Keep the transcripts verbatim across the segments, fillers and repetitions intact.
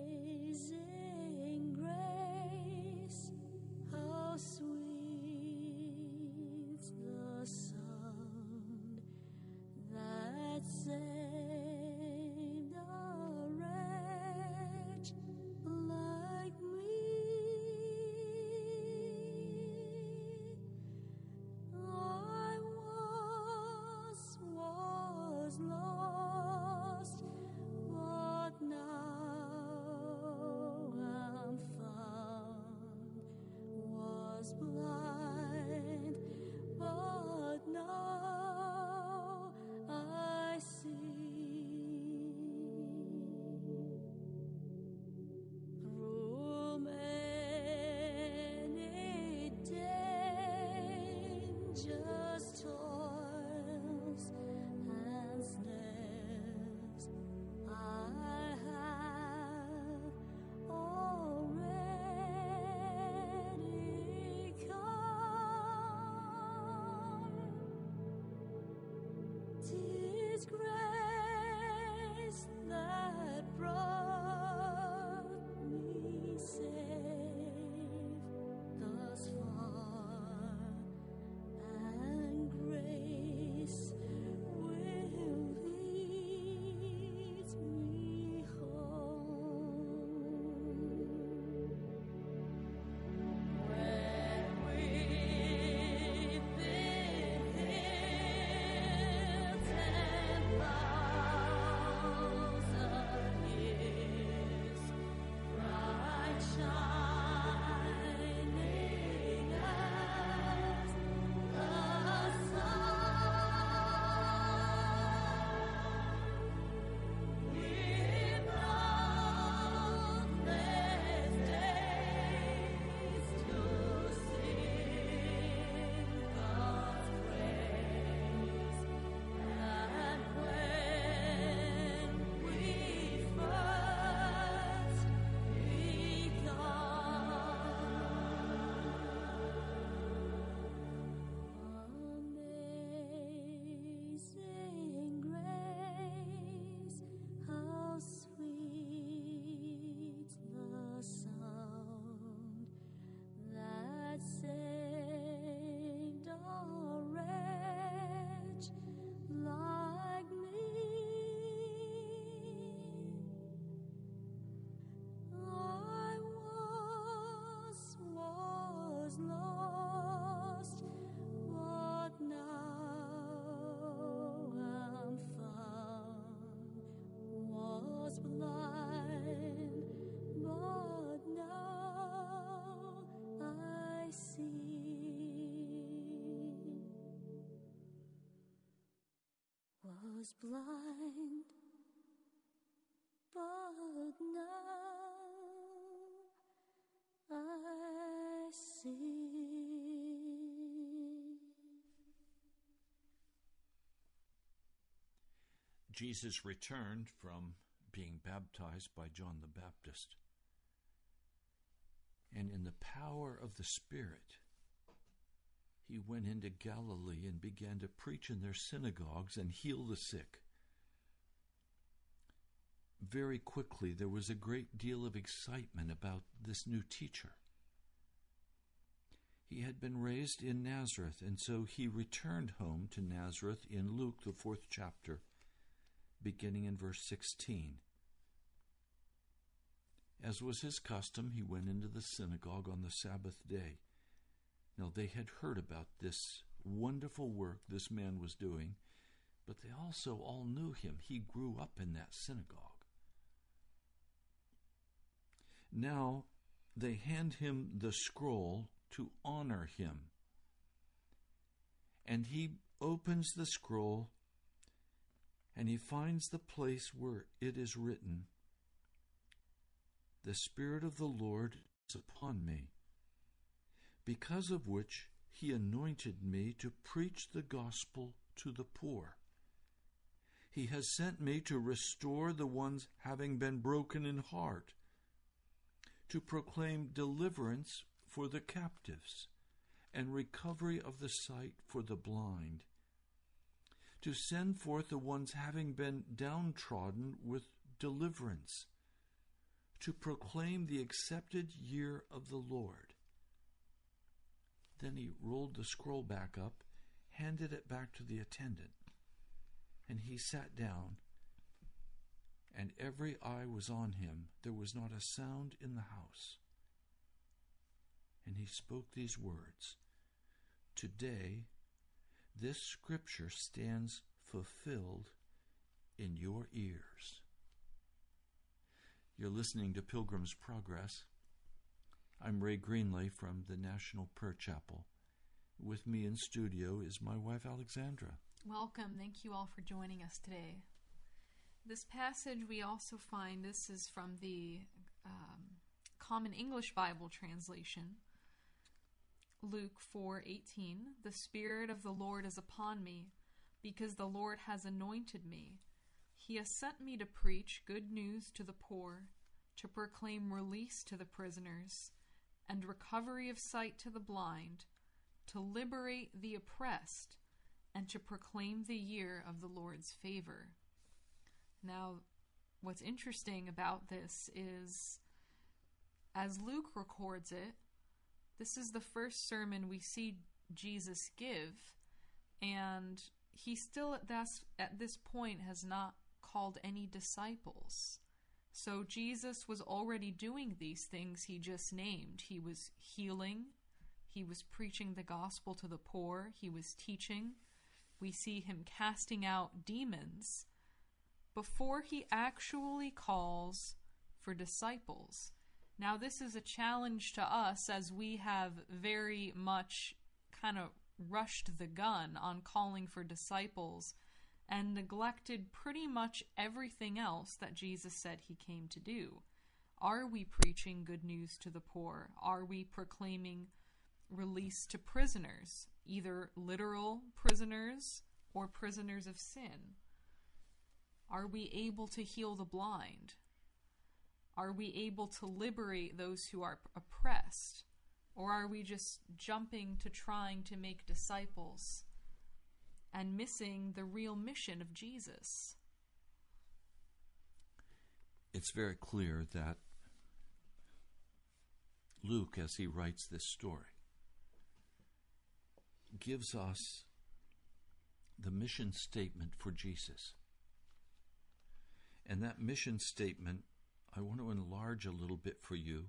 Amazing grace, how sweet the sound that saved a wretch like me. I once was lost, but now I'm found. Was blind, but now I see. Through many dangers, toils, and snares, I have already come. 'Tis grace that brought me safe thus far, and grace will lead me home. Amazing grace, how sweet the sound that saved a wretch like me. I once was lost, but now I'm found. Was blind, but now I see. Was blind, but now I see. Jesus returned from being baptized by John the Baptist. And in the power of the Spirit, he went into Galilee and began to preach in their synagogues and heal the sick. Very quickly, there was a great deal of excitement about this new teacher. He had been raised in Nazareth, and so he returned home to Nazareth in Luke, the fourth chapter, beginning in verse sixteen. As was his custom, he went into the synagogue on the Sabbath day. Now, they had heard about this wonderful work this man was doing, but they also all knew him. He grew up in that synagogue. Now they hand him the scroll to honor him. And he opens the scroll, and he finds the place where it is written, "The Spirit of the Lord is upon me, because of which he anointed me to preach the gospel to the poor. He has sent me to restore the ones having been broken in heart, to proclaim deliverance for the captives, and recovery of the sight for the blind, to send forth the ones having been downtrodden with deliverance, to proclaim the accepted year of the Lord." Then he rolled the scroll back up, handed it back to the attendant. And he sat down, and every eye was on him. There was not a sound in the house. And he spoke these words, "Today, this scripture stands fulfilled in your ears." You're listening to Pilgrim's Progress. I'm Ray Greenlee from the National Prayer Chapel. With me in studio is my wife, Alexandra. Welcome. Thank you all for joining us today. This passage we also find, this is from the um, Common English Bible translation, Luke four eighteen. "The Spirit of the Lord is upon me, because the Lord has anointed me. He has sent me to preach good news to the poor, to proclaim release to the prisoners, and recovery of sight to the blind, to liberate the oppressed, and to proclaim the year of the Lord's favor." Now, what's interesting about this is, as Luke records it, this is the first sermon we see Jesus give, and he still at this, at this point has not called any disciples. So Jesus was already doing these things he just named. He was healing, he was preaching the gospel to the poor, he was teaching. We see him casting out demons before he actually calls for disciples. Now, this is a challenge to us as we have very much kind of rushed the gun on calling for disciples and neglected pretty much everything else that Jesus said he came to do. Are we preaching good news to the poor? Are we proclaiming release to prisoners, either literal prisoners or prisoners of sin? Are we able to heal the blind? Are we able to liberate those who are oppressed? Or are we just jumping to trying to make disciples and missing the real mission of Jesus? It's very clear that Luke, as he writes this story, gives us the mission statement for Jesus. And that mission statement, I want to enlarge a little bit for you.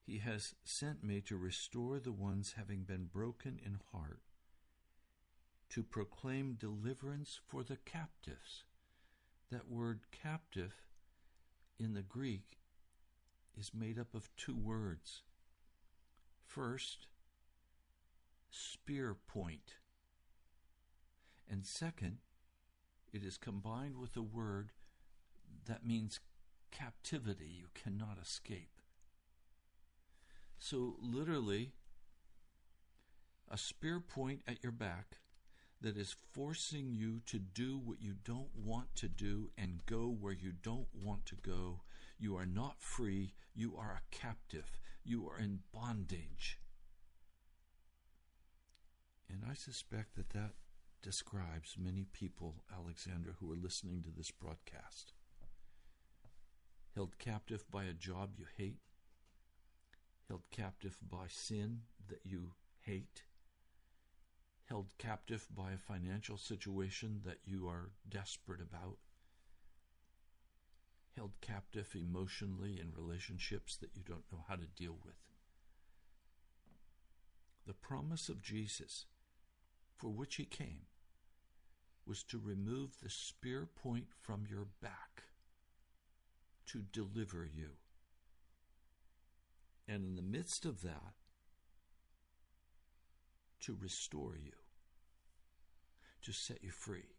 "He has sent me to restore the ones having been broken in heart, to proclaim deliverance for the captives." That word captive in the Greek is made up of two words. First, spear point. And second, it is combined with a word that means captivity. You cannot escape. So literally, a spear point at your back that is forcing you to do what you don't want to do and go where you don't want to go. You are not free. You are a captive. You are in bondage. And I suspect that that describes many people, Alexandra, who are listening to this broadcast. Held captive by a job you hate. Held captive by sin that you hate. Held captive by a financial situation that you are desperate about. Held captive emotionally in relationships that you don't know how to deal with. The promise of Jesus, for which he came, was to remove the spear point from your back to deliver you. And in the midst of that, to restore you, to set you free.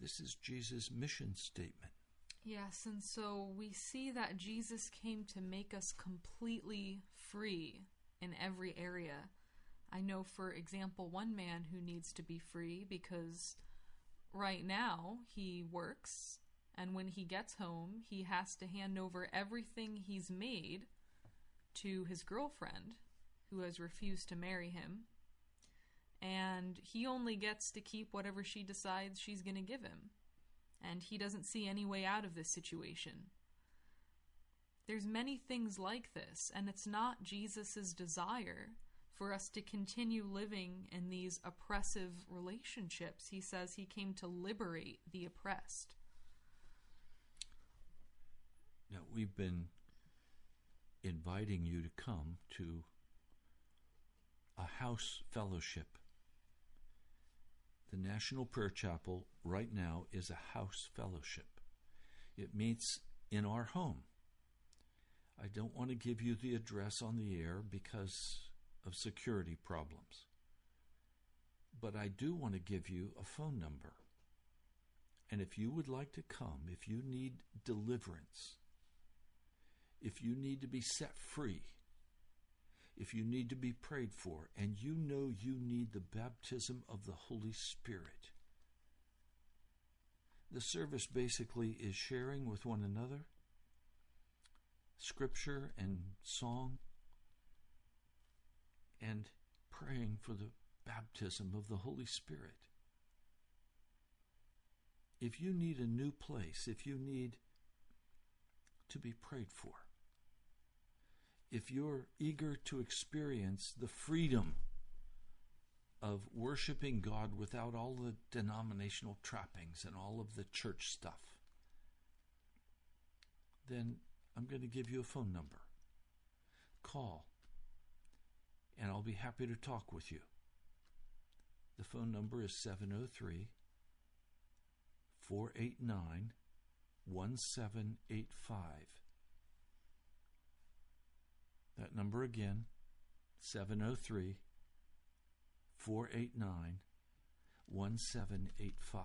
This is Jesus' mission statement. Yes, and so we see that Jesus came to make us completely free in every area. I know, for example, one man who needs to be free because right now he works, and when he gets home, he has to hand over everything he's made to his girlfriend, who has refused to marry him. And he only gets to keep whatever she decides she's going to give him. And he doesn't see any way out of this situation. There's many things like this, and it's not Jesus's desire for us to continue living in these oppressive relationships. He says he came to liberate the oppressed. Now, we've been inviting you to come to a house fellowship. The National Prayer Chapel right now is a house fellowship. It meets in our home. I don't want to give you the address on the air because of security problems. But I do want to give you a phone number. And if you would like to come, if you need deliverance, if you need to be set free, if you need to be prayed for, and you know you need the baptism of the Holy Spirit. The service basically is sharing with one another, scripture and song, and praying for the baptism of the Holy Spirit. If you need a new place, if you need to be prayed for, if you're eager to experience the freedom of worshiping God without all the denominational trappings and all of the church stuff, then I'm going to give you a phone number. Call, and I'll be happy to talk with you. The phone number is seven oh three, four eight nine, one seven eight five. That number again, seven oh three, four eight nine, one seven eight five.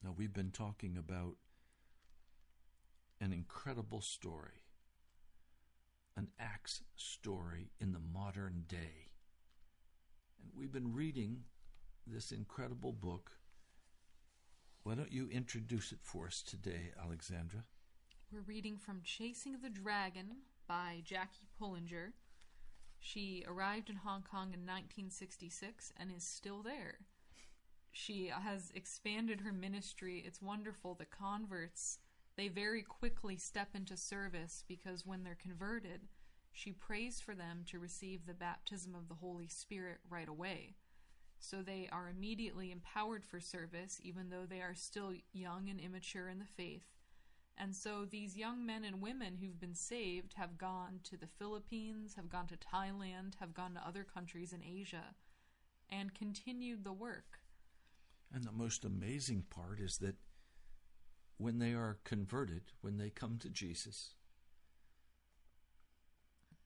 Now, we've been talking about an incredible story, an Acts story in the modern day. And we've been reading this incredible book. Why don't you introduce it for us today, Alexandra? We're reading from Chasing the Dragon by Jackie Pullinger. She arrived in Hong Kong in nineteen sixty-six and is still there. She has expanded her ministry. It's wonderful. The converts, they very quickly step into service because when they're converted, she prays for them to receive the baptism of the Holy Spirit right away. So they are immediately empowered for service, even though they are still young and immature in the faith. And so these young men and women who've been saved have gone to the Philippines, have gone to Thailand, have gone to other countries in Asia, and continued the work. And the most amazing part is that when they are converted, when they come to Jesus,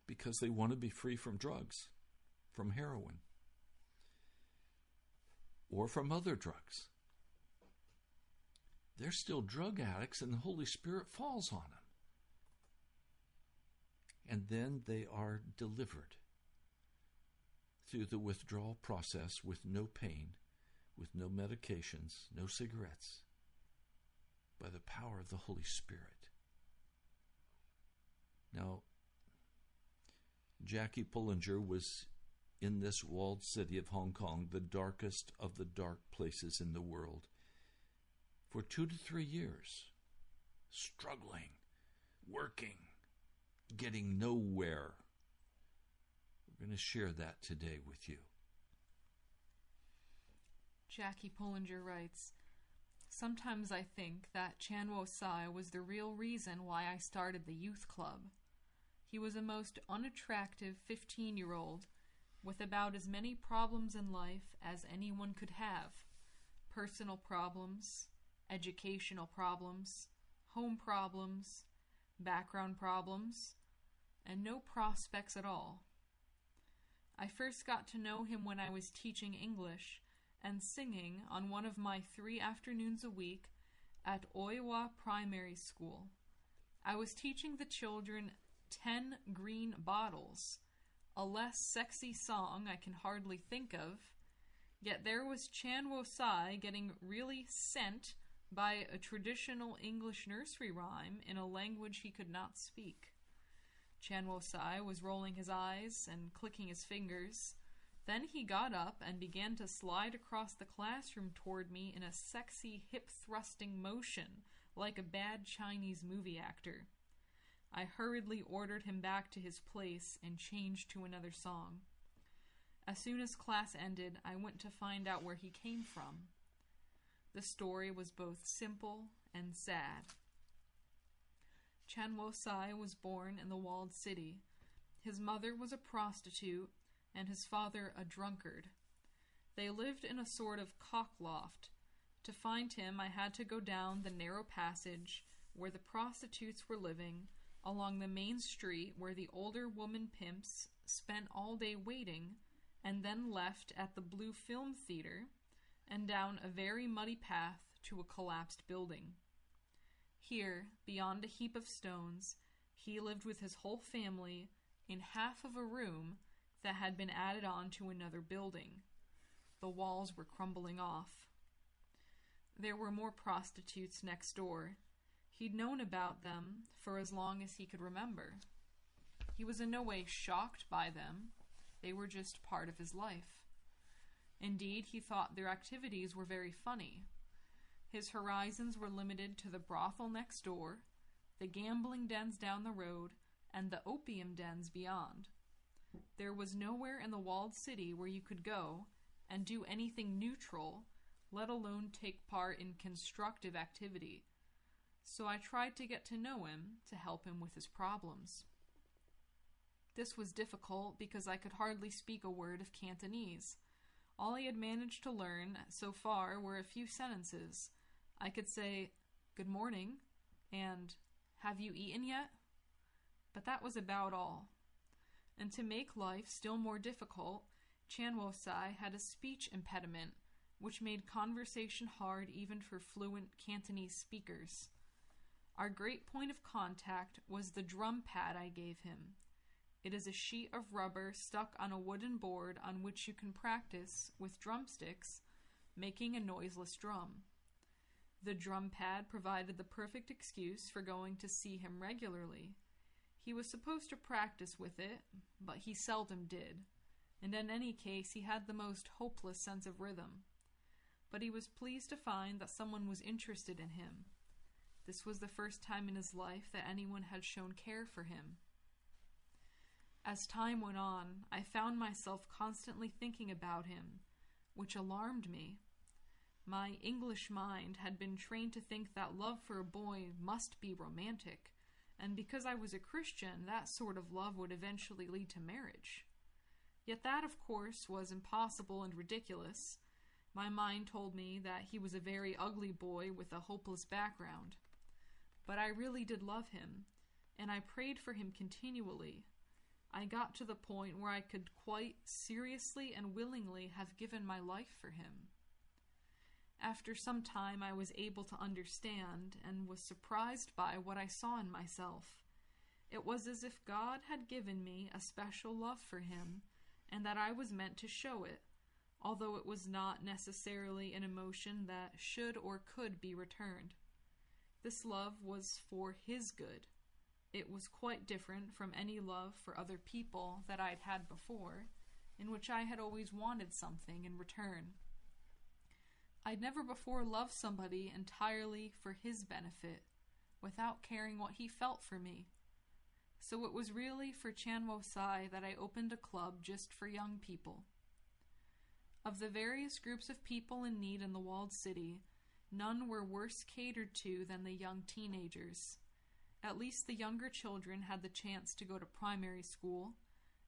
because they want to be free from drugs, from heroin, or from other drugs, they're still drug addicts, and the Holy Spirit falls on them. And then they are delivered through the withdrawal process with no pain, with no medications, no cigarettes, by the power of the Holy Spirit. Now, Jackie Pullinger was in this walled city of Hong Kong, the darkest of the dark places in the world, for two to three years, struggling, working, getting nowhere. We're going to share that today with you. Jackie Pullinger writes, "Sometimes I think that Chan Wo Sai was the real reason why I started the youth club. He was a most unattractive fifteen-year-old with about as many problems in life as anyone could have. personal problems, educational problems, home problems, background problems, and no prospects at all. I first got to know him when I was teaching English and singing on one of my three afternoons a week at Oiwa Primary School. I was teaching the children ten Green Bottles, a less sexy song I can hardly think of, yet there was Chan Wo Sai getting really sent by a traditional English nursery rhyme in a language he could not speak. Chan Wo Sai was rolling his eyes and clicking his fingers. Then he got up and began to slide across the classroom toward me in a sexy, hip-thrusting motion, like a bad Chinese movie actor. I hurriedly ordered him back to his place and changed to another song. As soon as class ended, I went to find out where he came from. The story was both simple and sad. Chan Wo Sai was born in the walled city. His mother was a prostitute and his father a drunkard. They lived in a sort of cockloft. To find him, I had to go down the narrow passage where the prostitutes were living, along the main street where the older woman pimps spent all day waiting, and then left at the Blue Film Theater, and down a very muddy path to a collapsed building. Here, beyond a heap of stones, he lived with his whole family in half of a room that had been added on to another building. The walls were crumbling off. There were more prostitutes next door. He'd known about them for as long as he could remember. He was in no way shocked by them. They were just part of his life. Indeed, he thought their activities were very funny. His horizons were limited to the brothel next door, the gambling dens down the road, and the opium dens beyond. There was nowhere in the walled city where you could go and do anything neutral, let alone take part in constructive activity. So I tried to get to know him to help him with his problems. This was difficult because I could hardly speak a word of Cantonese. All I had managed to learn so far were a few sentences. I could say, "Good morning," and "Have you eaten yet?" But that was about all. And to make life still more difficult, Chan Wo Sai had a speech impediment, which made conversation hard even for fluent Cantonese speakers. Our great point of contact was the drum pad I gave him. It is a sheet of rubber stuck on a wooden board on which you can practice, with drumsticks, making a noiseless drum. The drum pad provided the perfect excuse for going to see him regularly. He was supposed to practice with it, but he seldom did, and in any case he had the most hopeless sense of rhythm. But he was pleased to find that someone was interested in him. This was the first time in his life that anyone had shown care for him. As time went on, I found myself constantly thinking about him, which alarmed me. My English mind had been trained to think that love for a boy must be romantic, and because I was a Christian, that sort of love would eventually lead to marriage. Yet that, of course, was impossible and ridiculous. My mind told me that he was a very ugly boy with a hopeless background. But I really did love him, and I prayed for him continually. I got to the point where I could quite seriously and willingly have given my life for him. After some time, I was able to understand and was surprised by what I saw in myself. It was as if God had given me a special love for him, and that I was meant to show it, although it was not necessarily an emotion that should or could be returned. This love was for his good. It was quite different from any love for other people that I'd had before, in which I had always wanted something in return. I'd never before loved somebody entirely for his benefit, without caring what he felt for me. So it was really for Chan Wo Sai that I opened a club just for young people. Of the various groups of people in need in the walled city, none were worse catered to than the young teenagers. At least the younger children had the chance to go to primary school,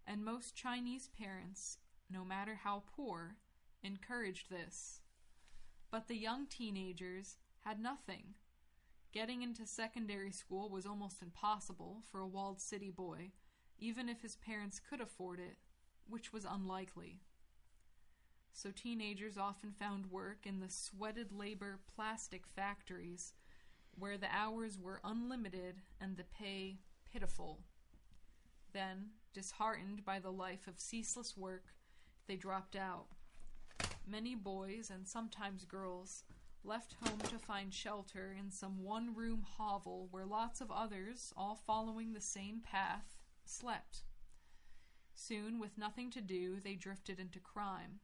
and most Chinese parents, no matter how poor, encouraged this. But the young teenagers had nothing. Getting into secondary school was almost impossible for a walled city boy, even if his parents could afford it, which was unlikely. So teenagers often found work in the sweated labor plastic factories, where the hours were unlimited and the pay pitiful. Then, disheartened by the life of ceaseless work, they dropped out. Many boys, and sometimes girls, left home to find shelter in some one-room hovel where lots of others, all following the same path, slept. Soon, with nothing to do, they drifted into crime.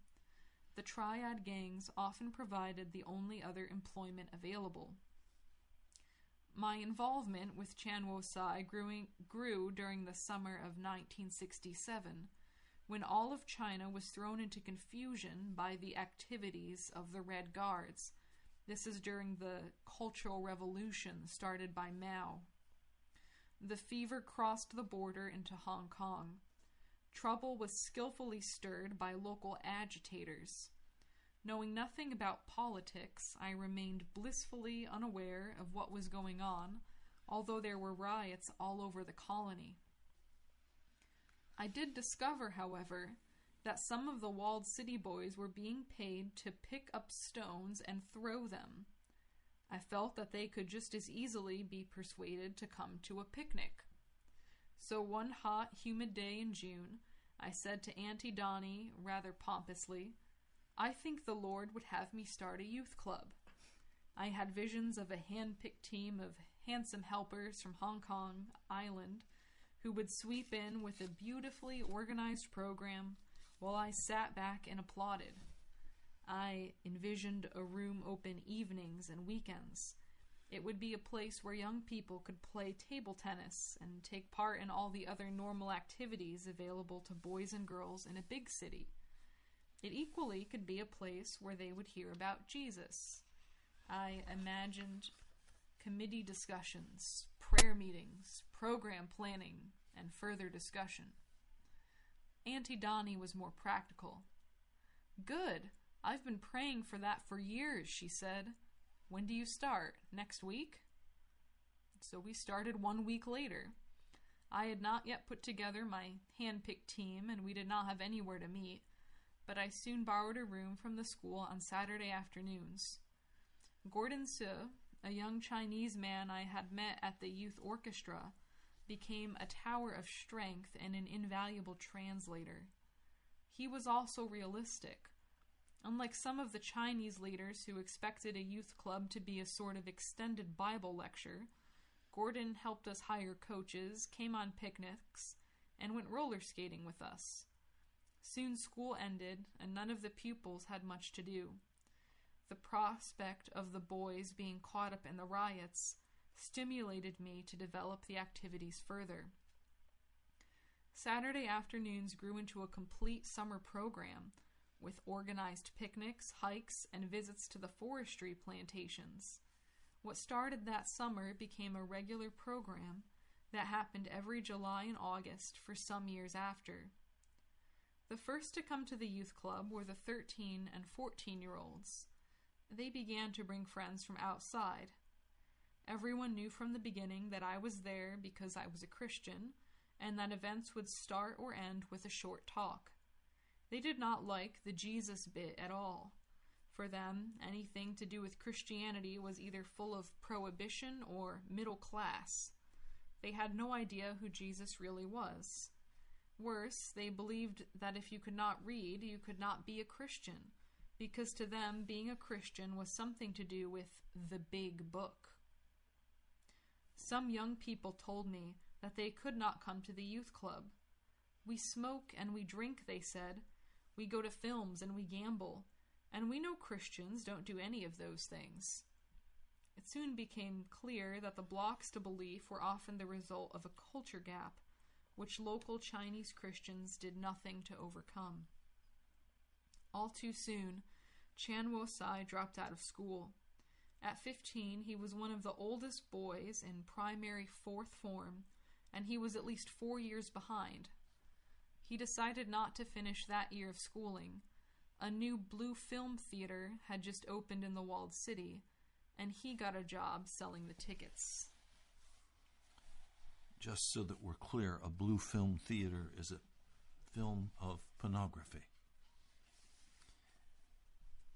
The triad gangs often provided the only other employment available. My involvement with Chan Wo Sai grew, grew during the summer of nineteen sixty-seven, when all of China was thrown into confusion by the activities of the Red Guards. This is during the Cultural Revolution started by Mao. The fever crossed the border into Hong Kong. Trouble was skillfully stirred by local agitators. Knowing nothing about politics, I remained blissfully unaware of what was going on, although there were riots all over the colony. I did discover, however, that some of the walled city boys were being paid to pick up stones and throw them. I felt that they could just as easily be persuaded to come to a picnic. So one hot, humid day in June, I said to Auntie Donnie, rather pompously, "I think the Lord would have me start a youth club." I had visions of a hand-picked team of handsome helpers from Hong Kong Island who would sweep in with a beautifully organized program while I sat back and applauded. I envisioned a room open evenings and weekends. It would be a place where young people could play table tennis and take part in all the other normal activities available to boys and girls in a big city. It equally could be a place where they would hear about Jesus. I imagined committee discussions, prayer meetings, program planning, and further discussion. Auntie Donnie was more practical. "Good! I've been praying for that for years," she said. "When do you start? Next week?" So we started one week later. I had not yet put together my hand-picked team, and we did not have anywhere to meet, but I soon borrowed a room from the school on Saturday afternoons. Gordon Su, a young Chinese man I had met at the youth orchestra, became a tower of strength and an invaluable translator. He was also realistic. Unlike some of the Chinese leaders who expected a youth club to be a sort of extended Bible lecture, Gordon helped us hire coaches, came on picnics, and went roller skating with us. Soon school ended, and none of the pupils had much to do. The prospect of the boys being caught up in the riots stimulated me to develop the activities further. Saturday afternoons grew into a complete summer program, with organized picnics, hikes, and visits to the forestry plantations. What started that summer became a regular program that happened every July and August for some years after. The first to come to the youth club were the thirteen and fourteen-year-olds. They began to bring friends from outside. Everyone knew from the beginning that I was there because I was a Christian, and that events would start or end with a short talk. They did not like the Jesus bit at all. For them, anything to do with Christianity was either full of prohibition or middle class. They had no idea who Jesus really was. Worse, they believed that if you could not read, you could not be a Christian, because to them, being a Christian was something to do with the big book. Some young people told me that they could not come to the youth club. "We smoke and we drink," they said. "We go to films and we gamble, and we know Christians don't do any of those things." It soon became clear that the blocks to belief were often the result of a culture gap, which local Chinese Christians did nothing to overcome. All too soon, Chan Wo Sai dropped out of school. At fifteen, he was one of the oldest boys in primary fourth form, and he was at least four years behind. He decided not to finish that year of schooling, A new blue film theater had just opened in the walled city, and he got a job selling the tickets. Just so that we're clear, a blue film theater is a film of pornography.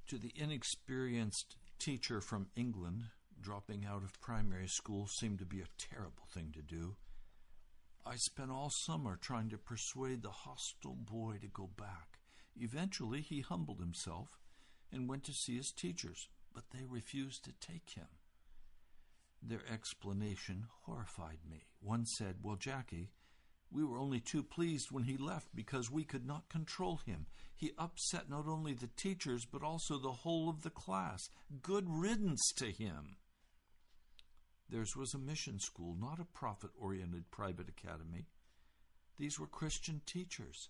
To the inexperienced teacher from England, dropping out of primary school seemed to be a terrible thing to do. I spent all summer trying to persuade the hostile boy to go back. Eventually, he humbled himself and went to see his teachers, but they refused to take him. Their explanation horrified me. One said, "Well, Jackie, we were only too pleased when he left because we could not control him. He upset not only the teachers, but also the whole of the class. Good riddance to him." Theirs was a mission school, not a profit-oriented private academy. These were Christian teachers,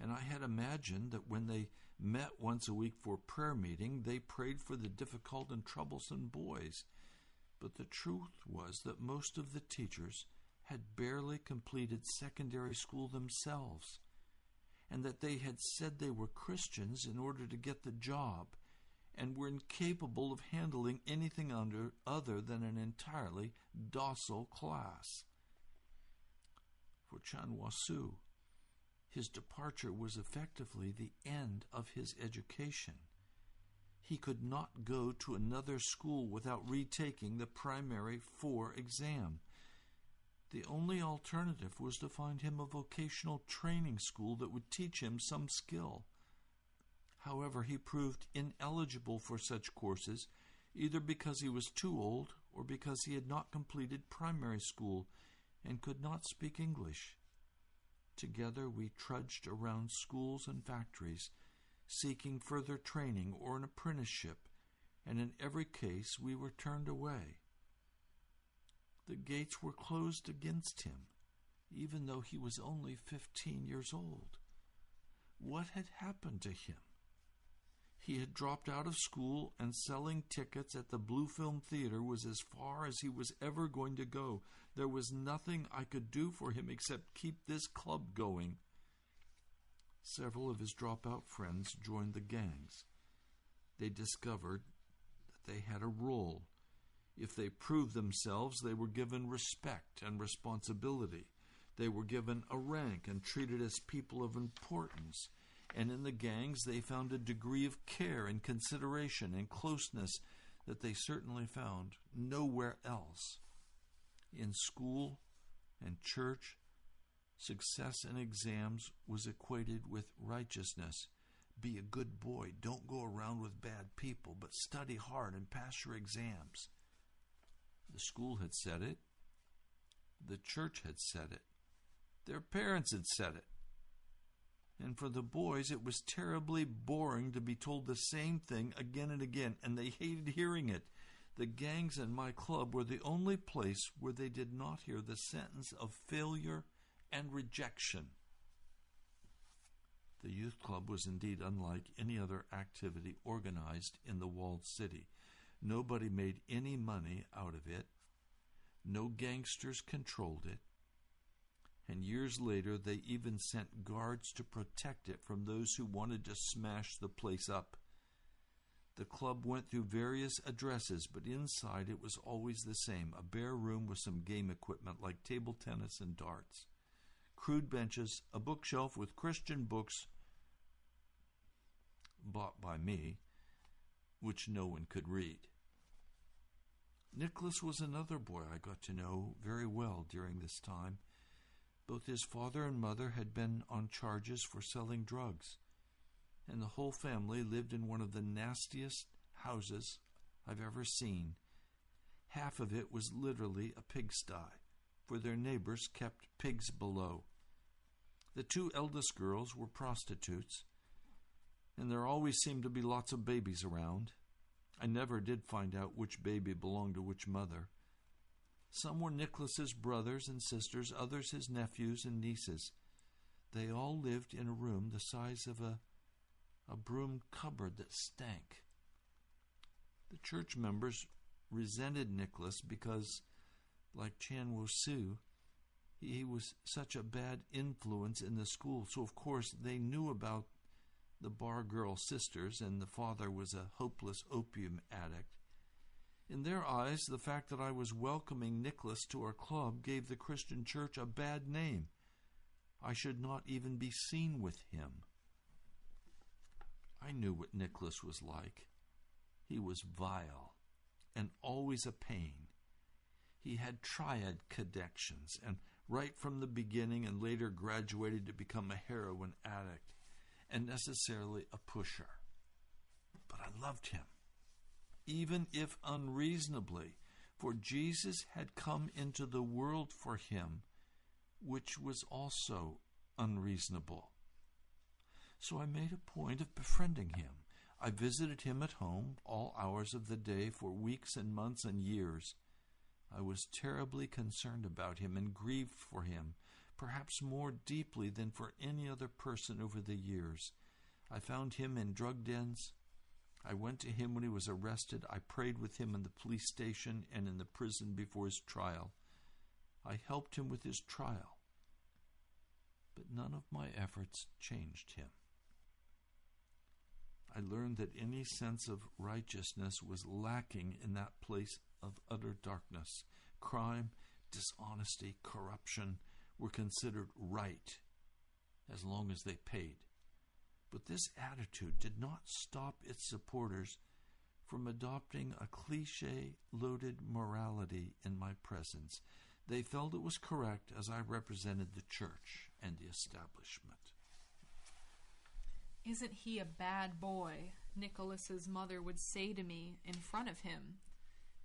and I had imagined that when they met once a week for prayer meeting, they prayed for the difficult and troublesome boys. But the truth was that most of the teachers had barely completed secondary school themselves, and that they had said they were Christians in order to get the job, and were incapable of handling anything under other than an entirely docile class. For Chan Wo Sai, his departure was effectively the end of his education. He could not go to another school without retaking the primary four exam. The only alternative was to find him a vocational training school that would teach him some skill. However, he proved ineligible for such courses, either because he was too old or because he had not completed primary school and could not speak English. Together we trudged around schools and factories, seeking further training or an apprenticeship, and in every case we were turned away. The gates were closed against him, even though he was only fifteen years old. What had happened to him? He had dropped out of school, and selling tickets at the Blue Film Theater was as far as he was ever going to go. There was nothing I could do for him except keep this club going. Several of his dropout friends joined the gangs. They discovered that they had a role. If they proved themselves, they were given respect and responsibility. They were given a rank and treated as people of importance. And in the gangs they found a degree of care and consideration and closeness that they certainly found nowhere else. In school and church, success in exams was equated with righteousness. Be a good boy, don't go around with bad people, but study hard and pass your exams. The school had said it. The church had said it. Their parents had said it. And for the boys, it was terribly boring to be told the same thing again and again, and they hated hearing it. The gangs and my club were the only place where they did not hear the sentence of failure and rejection. The youth club was indeed unlike any other activity organized in the walled city. Nobody made any money out of it. No gangsters controlled it. And years later they even sent guards to protect it from those who wanted to smash the place up. The club went through various addresses, but inside it was always the same, a bare room with some game equipment like table tennis and darts, crude benches, a bookshelf with Christian books bought by me, which no one could read. Nicholas was another boy I got to know very well during this time. Both his father and mother had been on charges for selling drugs, and the whole family lived in one of the nastiest houses I've ever seen. Half of it was literally a pigsty, for their neighbors kept pigs below. The two eldest girls were prostitutes, and there always seemed to be lots of babies around. I never did find out which baby belonged to which mother. Some were Nicholas's brothers and sisters, others his nephews and nieces. They all lived in a room the size of a, a broom cupboard that stank. The church members resented Nicholas because, like Chan Wo Sai, he was such a bad influence in the school, so of course they knew about the bar girl sisters, and the father was a hopeless opium addict. In their eyes, the fact that I was welcoming Nicholas to our club gave the Christian church a bad name. I should not even be seen with him. I knew what Nicholas was like. He was vile and always a pain. He had triad connections, and right from the beginning and later graduated to become a heroin addict and necessarily a pusher. But I loved him, even if unreasonably, for Jesus had come into the world for him, which was also unreasonable. So I made a point of befriending him. I visited him at home all hours of the day for weeks and months and years. I was terribly concerned about him and grieved for him, perhaps more deeply than for any other person over the years. I found him in drug dens. I went to him when he was arrested. I prayed with him in the police station and in the prison before his trial. I helped him with his trial. But none of my efforts changed him. I learned that any sense of righteousness was lacking in that place of utter darkness. Crime, dishonesty, corruption were considered right as long as they paid. But this attitude did not stop its supporters from adopting a cliche-loaded morality in my presence. They felt it was correct as I represented the church and the establishment. "Isn't he a bad boy?" Nicholas's mother would say to me in front of him.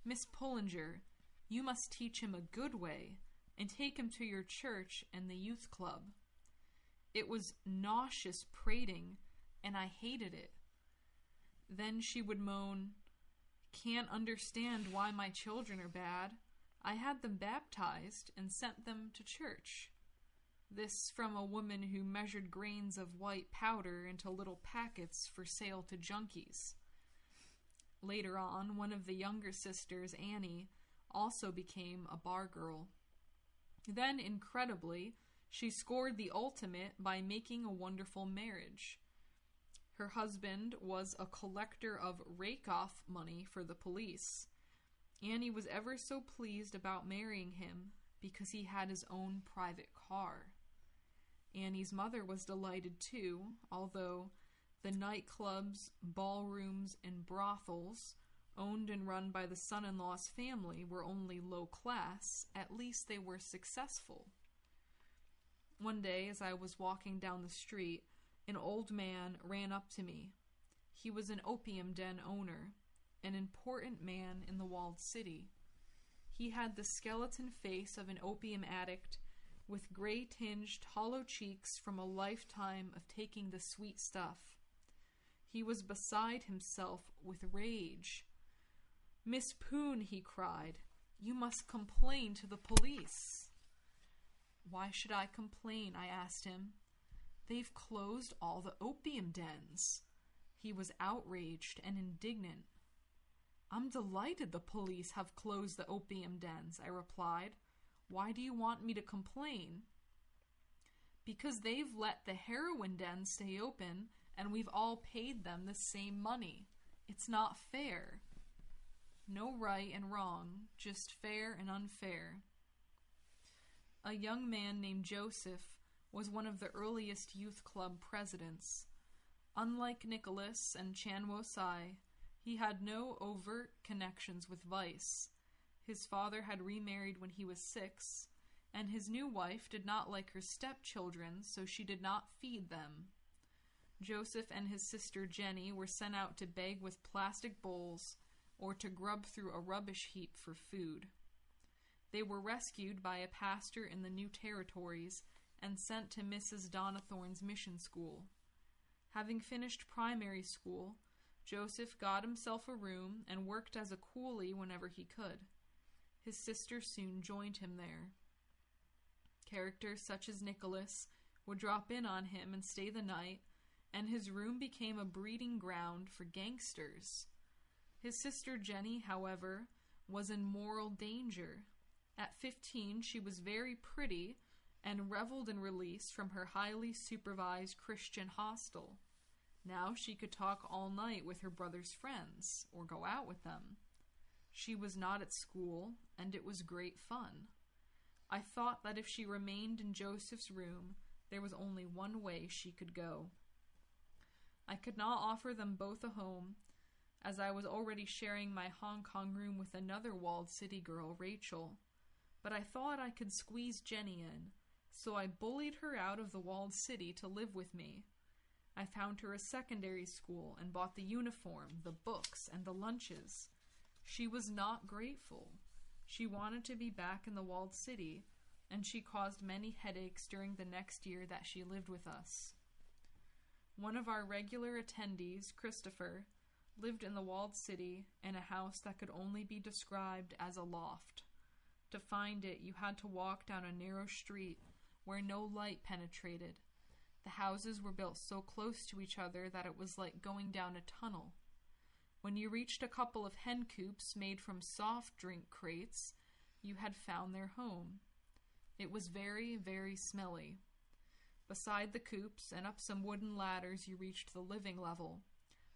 "Miss Pullinger, you must teach him a good way and take him to your church and the youth club." It was nauseous prating, and I hated it. Then she would moan, "Can't understand why my children are bad. I had them baptized and sent them to church." This from a woman who measured grains of white powder into little packets for sale to junkies. Later on, one of the younger sisters, Annie, also became a bar girl. Then, incredibly, she scored the ultimate by making a wonderful marriage. Her husband was a collector of rake-off money for the police. Annie was ever so pleased about marrying him because he had his own private car. Annie's mother was delighted too, although the nightclubs, ballrooms, and brothels, owned and run by the son-in-law's family, were only low class. At least they were successful. One day, as I was walking down the street, an old man ran up to me. He was an opium den owner, an important man in the walled city. He had the skeleton face of an opium addict, with gray-tinged, hollow cheeks from a lifetime of taking the sweet stuff. He was beside himself with rage. "Miss Poon," he cried, "you must complain to the police." "Why should I complain?" I asked him. "They've closed all the opium dens." He was outraged and indignant. "I'm delighted the police have closed the opium dens," I replied. "Why do you want me to complain?" "Because they've let the heroin dens stay open, and we've all paid them the same money. It's not fair." No right and wrong, just fair and unfair. A young man named Joseph was one of the earliest youth club presidents. Unlike Nicholas and Chan Wo Sai, he had no overt connections with vice. His father had remarried when he was six, and his new wife did not like her stepchildren, so she did not feed them. Joseph and his sister Jenny were sent out to beg with plastic bowls or to grub through a rubbish heap for food. They were rescued by a pastor in the New Territories and sent to Missus Donathorne's mission school. Having finished primary school, Joseph got himself a room and worked as a coolie whenever he could. His sister soon joined him there. Characters such as Nicholas would drop in on him and stay the night, and his room became a breeding ground for gangsters. His sister Jenny, however, was in moral danger. At fifteen, she was very pretty and reveled in release from her highly supervised Christian hostel. Now she could talk all night with her brother's friends, or go out with them. She was not at school, and it was great fun. I thought that if she remained in Joseph's room, there was only one way she could go. I could not offer them both a home, as I was already sharing my Hong Kong room with another walled city girl, Rachel. But I thought I could squeeze Jenny in, so I bullied her out of the walled city to live with me. I found her a secondary school and bought the uniform, the books, and the lunches. She was not grateful. She wanted to be back in the walled city, and she caused many headaches during the next year that she lived with us. One of our regular attendees, Christopher, lived in the walled city in a house that could only be described as a loft. To find it, you had to walk down a narrow street where no light penetrated. The houses were built so close to each other that it was like going down a tunnel. When you reached a couple of hen coops made from soft drink crates, you had found their home. It was very, very smelly. Beside the coops and up some wooden ladders, you reached the living level.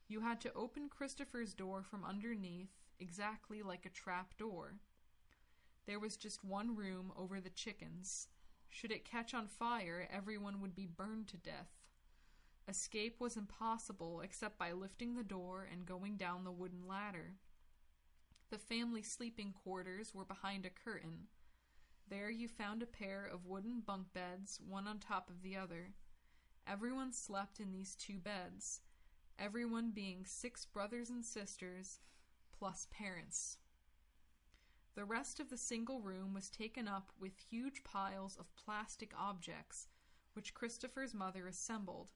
You had to open Christopher's door from underneath, exactly like a trap door. There was just one room over the chickens. Should it catch on fire, everyone would be burned to death. Escape was impossible except by lifting the door and going down the wooden ladder. The family sleeping quarters were behind a curtain. There you found a pair of wooden bunk beds, one on top of the other. Everyone slept in these two beds, everyone being six brothers and sisters, plus parents. The rest of the single room was taken up with huge piles of plastic objects, which Christopher's mother assembled.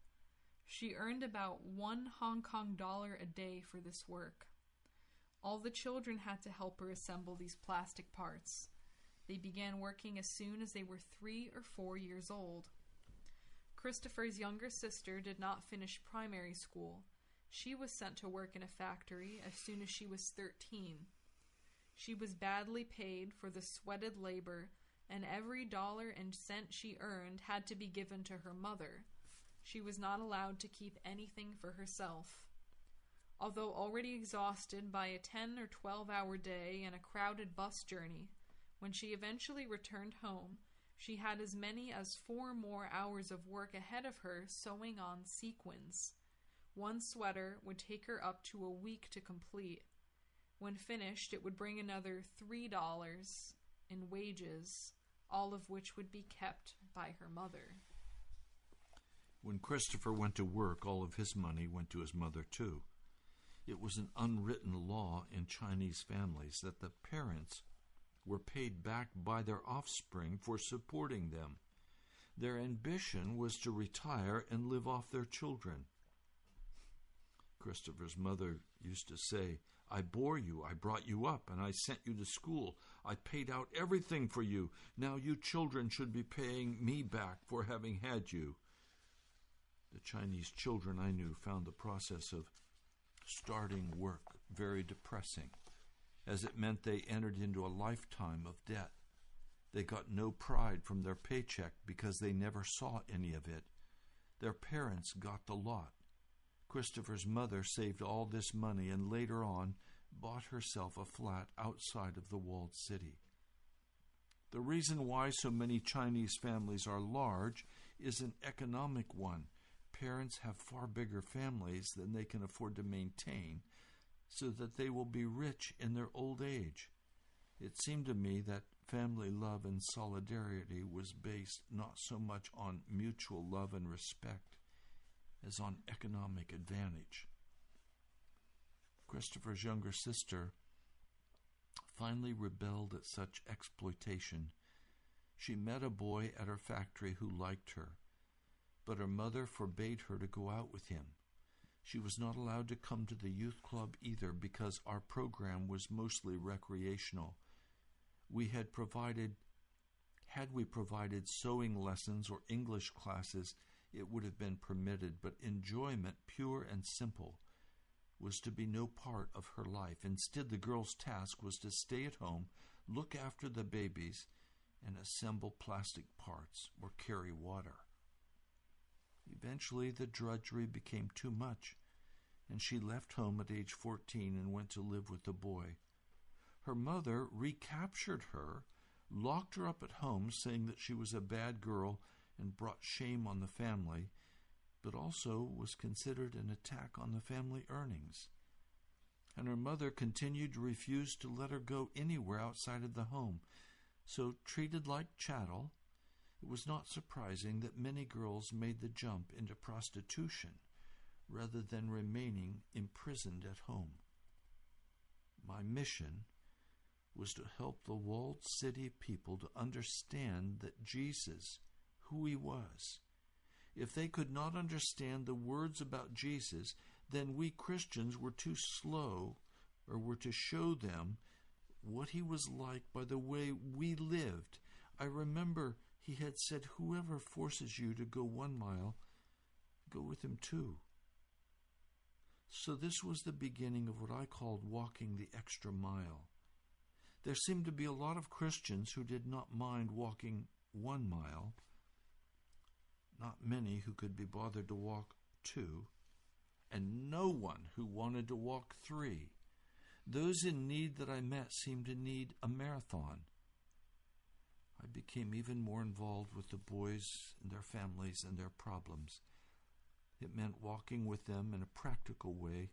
She earned about one Hong Kong dollar a day for this work. All the children had to help her assemble these plastic parts. They began working as soon as they were three or four years old. Christopher's younger sister did not finish primary school. She was sent to work in a factory as soon as she was thirteen. She was badly paid for the sweated labor, and every dollar and cent she earned had to be given to her mother. She was not allowed to keep anything for herself. Although already exhausted by a ten or twelve hour day and a crowded bus journey, when she eventually returned home, she had as many as four more hours of work ahead of her sewing on sequins. One sweater would take her up to a week to complete. When finished, it would bring another three dollars in wages, all of which would be kept by her mother. When Christopher went to work, all of his money went to his mother, too. It was an unwritten law in Chinese families that the parents were paid back by their offspring for supporting them. Their ambition was to retire and live off their children. Christopher's mother used to say, "I bore you, I brought you up, and I sent you to school. I paid out everything for you. Now you children should be paying me back for having had you." The Chinese children I knew found the process of starting work very depressing, as it meant they entered into a lifetime of debt. They got no pride from their paycheck because they never saw any of it. Their parents got the lot. Christopher's mother saved all this money and later on bought herself a flat outside of the walled city. The reason why so many Chinese families are large is an economic one. Parents have far bigger families than they can afford to maintain, so that they will be rich in their old age. It seemed to me that family love and solidarity was based not so much on mutual love and respect as on economic advantage. Christopher's younger sister finally rebelled at such exploitation. She met a boy at her factory who liked her, but her mother forbade her to go out with him. She was not allowed to come to the youth club either because our program was mostly recreational. We had provided, had we provided sewing lessons or English classes, it would have been permitted, but enjoyment, pure and simple, was to be no part of her life. Instead, the girl's task was to stay at home, look after the babies, and assemble plastic parts or carry water. Eventually, the drudgery became too much, and she left home at age fourteen and went to live with the boy. Her mother recaptured her, locked her up at home, saying that she was a bad girl and brought shame on the family, but also was considered an attack on the family earnings. And her mother continued to refuse to let her go anywhere outside of the home. So, treated like chattel, it was not surprising that many girls made the jump into prostitution rather than remaining imprisoned at home. My mission was to help the walled city people to understand that Jesus, who he was. If they could not understand the words about Jesus, then we Christians were too slow or were to show them what he was like by the way we lived. I remember he had said, "Whoever forces you to go one mile, go with him two." So this was the beginning of what I called walking the extra mile. There seemed to be a lot of Christians who did not mind walking one mile, not many who could be bothered to walk two, and no one who wanted to walk three. Those in need that I met seemed to need a marathon. I became even more involved with the boys and their families and their problems. It meant walking with them in a practical way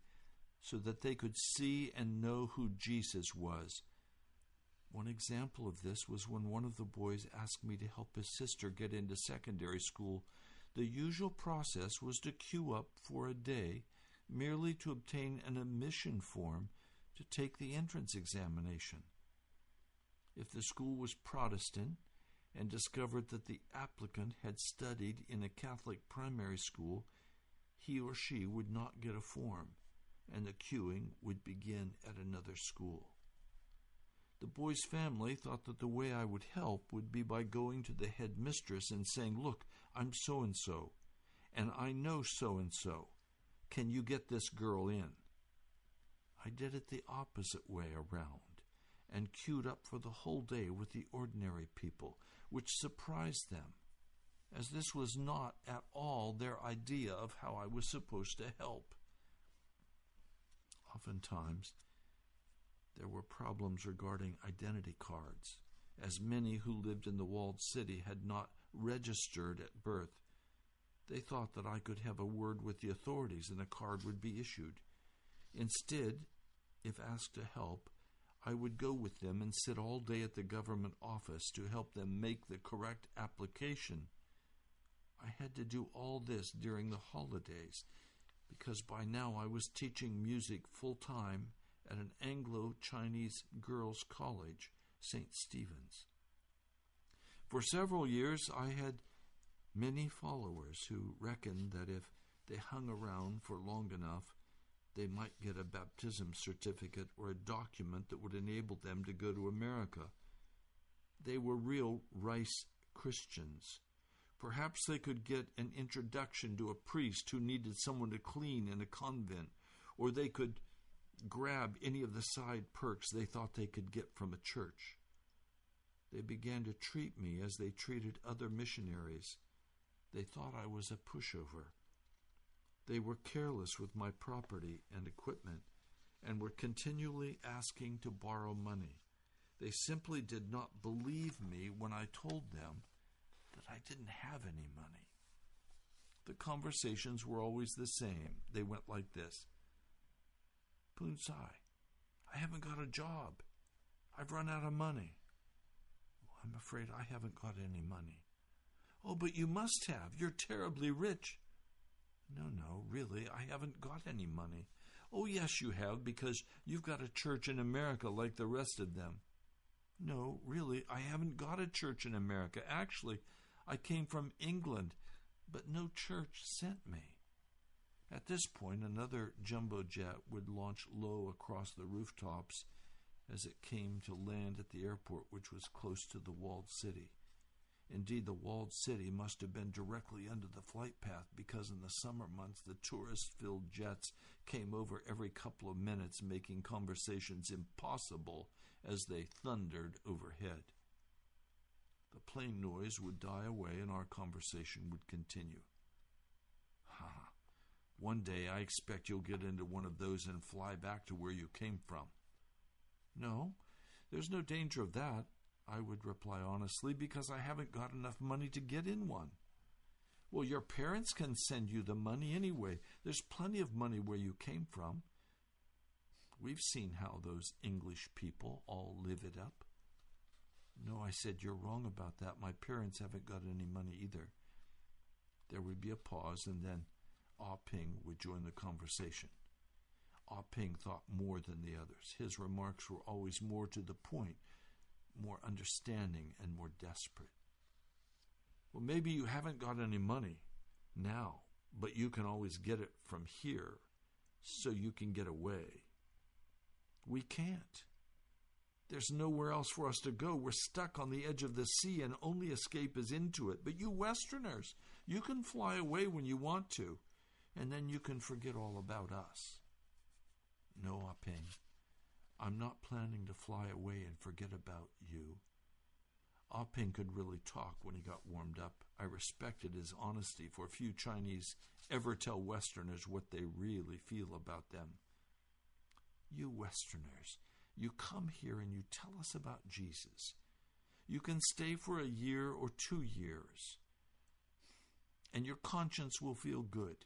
so that they could see and know who Jesus was. One example of this was when one of the boys asked me to help his sister get into secondary school. The usual process was to queue up for a day merely to obtain an admission form to take the entrance examination. If the school was Protestant and discovered that the applicant had studied in a Catholic primary school, he or she would not get a form, and the queuing would begin at another school. The boy's family thought that the way I would help would be by going to the headmistress and saying, "Look, I'm so-and-so, and I know so-and-so. Can you get this girl in?" I did it the opposite way around and queued up for the whole day with the ordinary people, which surprised them, as this was not at all their idea of how I was supposed to help. Oftentimes, there were problems regarding identity cards, as many who lived in the walled city had not registered at birth. They thought that I could have a word with the authorities and a card would be issued. Instead, if asked to help, I would go with them and sit all day at the government office to help them make the correct application. I had to do all this during the holidays because by now I was teaching music full-time at an Anglo-Chinese girls' college, Saint Stephen's. For several years, I had many followers who reckoned that if they hung around for long enough, they might get a baptism certificate or a document that would enable them to go to America. They were real rice Christians. Perhaps they could get an introduction to a priest who needed someone to clean in a convent, or they could grab any of the side perks they thought they could get from a church. They began to treat me as they treated other missionaries. They thought I was a pushover. They were careless with my property and equipment and were continually asking to borrow money. They simply did not believe me when I told them that I didn't have any money. The conversations were always the same. They went like this. "Poon Sai, I haven't got a job. I've run out of money." "Oh, I'm afraid I haven't got any money." "Oh, but you must have. You're terribly rich." "No, no, really, I haven't got any money." "Oh, yes, you have, because you've got a church in America like the rest of them." "No, really, I haven't got a church in America. Actually, I came from England, but no church sent me." At this point, another jumbo jet would launch low across the rooftops as it came to land at the airport, which was close to the walled city. Indeed, the walled city must have been directly under the flight path because in the summer months the tourist-filled jets came over every couple of minutes, making conversations impossible as they thundered overhead. The plane noise would die away and our conversation would continue. One day I expect you'll get into one of those and fly back to where you came from. No, there's no danger of that, I would reply honestly, because I haven't got enough money to get in one. Well, your parents can send you the money anyway. There's plenty of money where you came from. We've seen how those English people all live it up. No, I said, you're wrong about that. My parents haven't got any money either. There would be a pause, and then A-Ping would join the conversation. A-Ping thought more than the others. His remarks were always more to the point, more understanding, and more desperate. Well, maybe you haven't got any money now, but you can always get it from here, so you can get away. We can't. There's nowhere else for us to go. We're stuck on the edge of the sea, and only escape is into it. But you Westerners, you can fly away when you want to, and then you can forget all about us. No, A-Ping, I'm not planning to fly away and forget about you. A-Ping could really talk when he got warmed up. I respected his honesty, for few Chinese ever tell Westerners what they really feel about them. You Westerners, you come here and you tell us about Jesus. You can stay for a year or two years, and your conscience will feel good,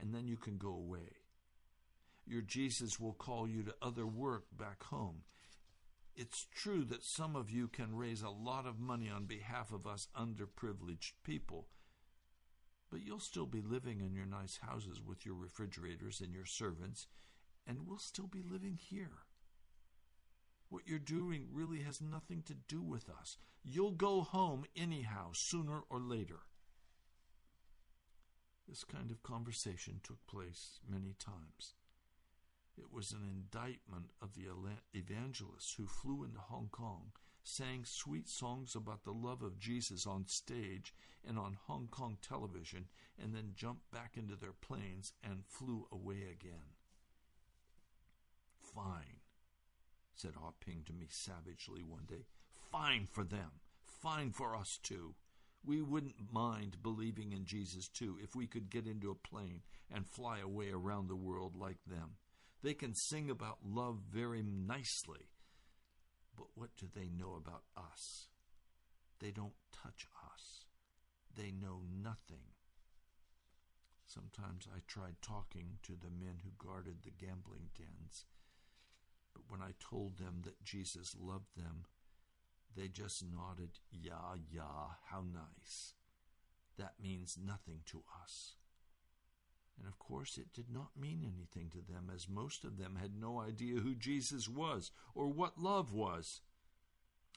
and then you can go away. Your Jesus will call you to other work back home. It's true that some of you can raise a lot of money on behalf of us underprivileged people, but you'll still be living in your nice houses with your refrigerators and your servants, and we'll still be living here. What you're doing really has nothing to do with us. You'll go home anyhow, sooner or later. This kind of conversation took place many times. It was an indictment of the evangelists who flew into Hong Kong, sang sweet songs about the love of Jesus on stage and on Hong Kong television, and then jumped back into their planes and flew away again. Fine, said A-Ping to me savagely one day. Fine for them. Fine for us, too. We wouldn't mind believing in Jesus, too, if we could get into a plane and fly away around the world like them. They can sing about love very nicely, but what do they know about us? They don't touch us. They know nothing. Sometimes I tried talking to the men who guarded the gambling dens, but when I told them that Jesus loved them, they just nodded, "Yeah, yeah, how nice. That means nothing to us." And of course it did not mean anything to them, as most of them had no idea who Jesus was or what love was.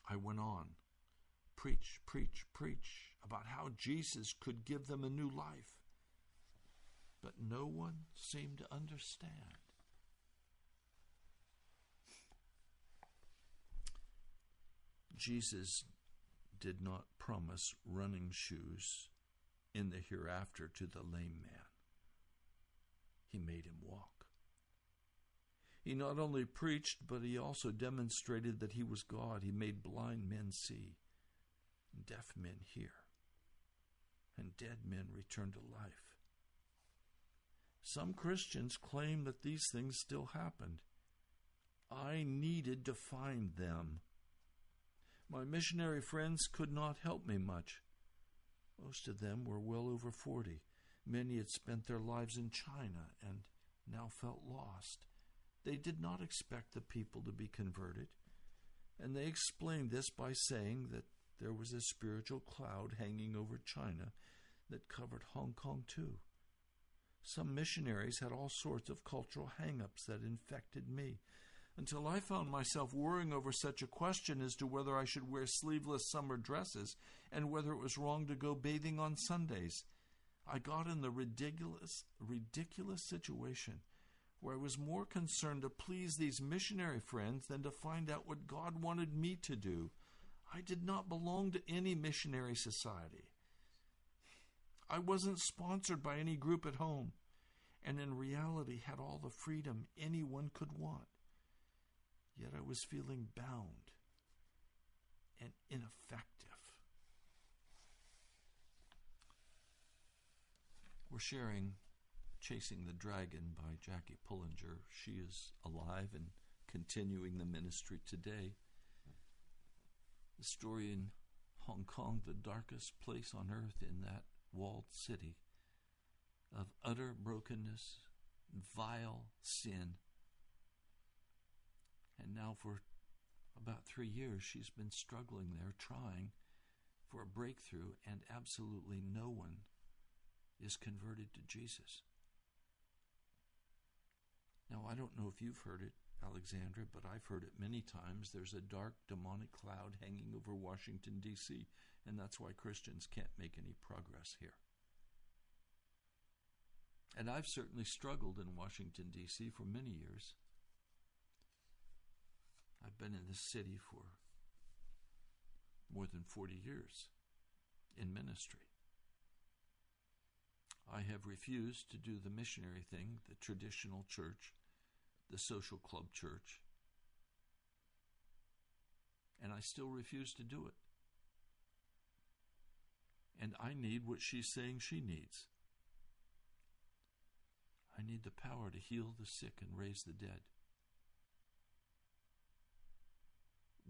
I went on, preach, preach, preach, about how Jesus could give them a new life. But no one seemed to understand. Jesus did not promise running shoes in the hereafter to the lame man. He made him walk. He not only preached, but he also demonstrated that he was God. He made blind men see, and deaf men hear, and dead men return to life. Some Christians claim that these things still happened. I needed to find them. My missionary friends could not help me much. Most of them were well over forty. Many had spent their lives in China and now felt lost. They did not expect the people to be converted, and they explained this by saying that there was a spiritual cloud hanging over China that covered Hong Kong too. Some missionaries had all sorts of cultural hang-ups that infected me, until I found myself worrying over such a question as to whether I should wear sleeveless summer dresses and whether it was wrong to go bathing on Sundays. I got in the ridiculous, ridiculous situation where I was more concerned to please these missionary friends than to find out what God wanted me to do. I did not belong to any missionary society. I wasn't sponsored by any group at home, and in reality had all the freedom anyone could want. Yet I was feeling bound and ineffective. We're sharing Chasing the Dragon by Jackie Pullinger. She is alive and continuing the ministry today. The story in Hong Kong, the darkest place on earth, in that walled city, of utter brokenness, vile sin. And now for about three years she's been struggling there, trying for a breakthrough, and absolutely no one is converted to Jesus. Now, I don't know if you've heard it, Alexandra, but I've heard it many times. There's a dark, demonic cloud hanging over Washington, D C, and that's why Christians can't make any progress here. And I've certainly struggled in Washington, D C for many years. I've been in this city for more than forty years in ministry. I have refused to do the missionary thing, the traditional church, the social club church, and I still refuse to do it. And I need what she's saying she needs. I need the power to heal the sick and raise the dead.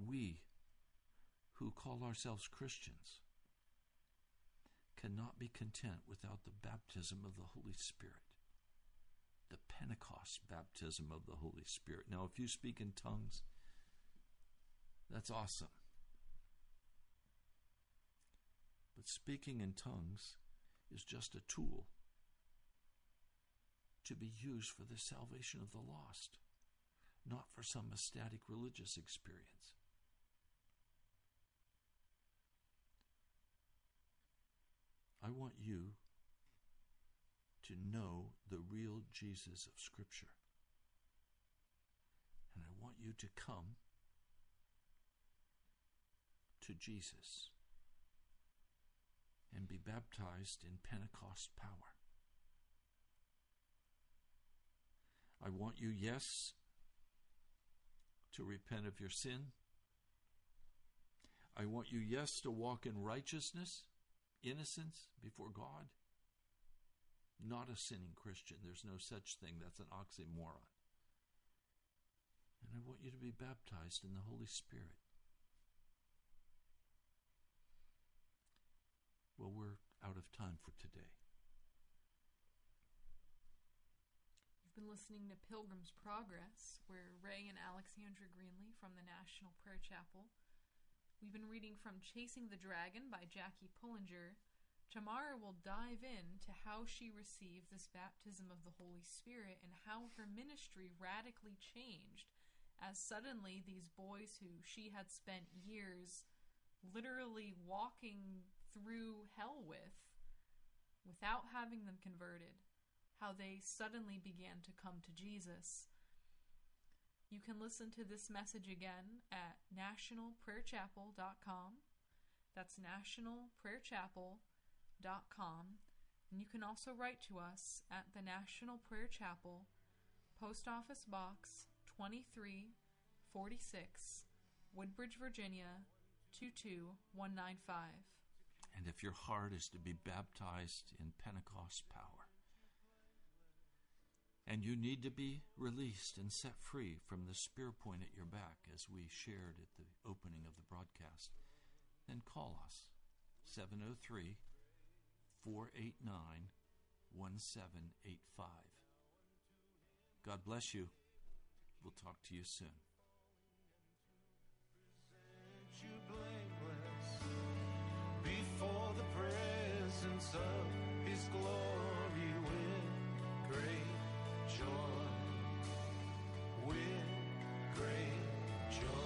We, who call ourselves Christians, cannot be content without the baptism of the Holy Spirit. The Pentecost baptism of the Holy Spirit. Now, if you speak in tongues, that's awesome. But speaking in tongues is just a tool to be used for the salvation of the lost, not for some ecstatic religious experience. I want you to know the real Jesus of Scripture. And I want you to come to Jesus and be baptized in Pentecost power. I want you, yes, to repent of your sin. I want you, yes, to walk in righteousness, innocence before God. Not a sinning Christian. There's no such thing. That's an oxymoron. And I want you to be baptized in the Holy Spirit. Well, we're out of time for today. You've been listening to Pilgrim's Progress, where Ray and Alexandra Greenlee from the National Prayer Chapel. We've been reading from Chasing the Dragon by Jackie Pullinger. Tamara will dive in to how she received this baptism of the Holy Spirit and how her ministry radically changed as suddenly these boys who she had spent years literally walking through hell with, without having them converted, how they suddenly began to come to Jesus. You can listen to this message again at national prayer chapel dot com. That's national prayer chapel dot com. Dot com, and you can also write to us at the National Prayer Chapel, Post Office Box twenty-three forty-six, Woodbridge, Virginia two two one nine five. And if your heart is to be baptized in Pentecost power, and you need to be released and set free from the spear point at your back, as we shared at the opening of the broadcast, then call us, seven oh three, four eight nine, one seven eight five. God bless you. We'll talk to you soon. Present you blameless before the presence of His glory with great joy, with great joy.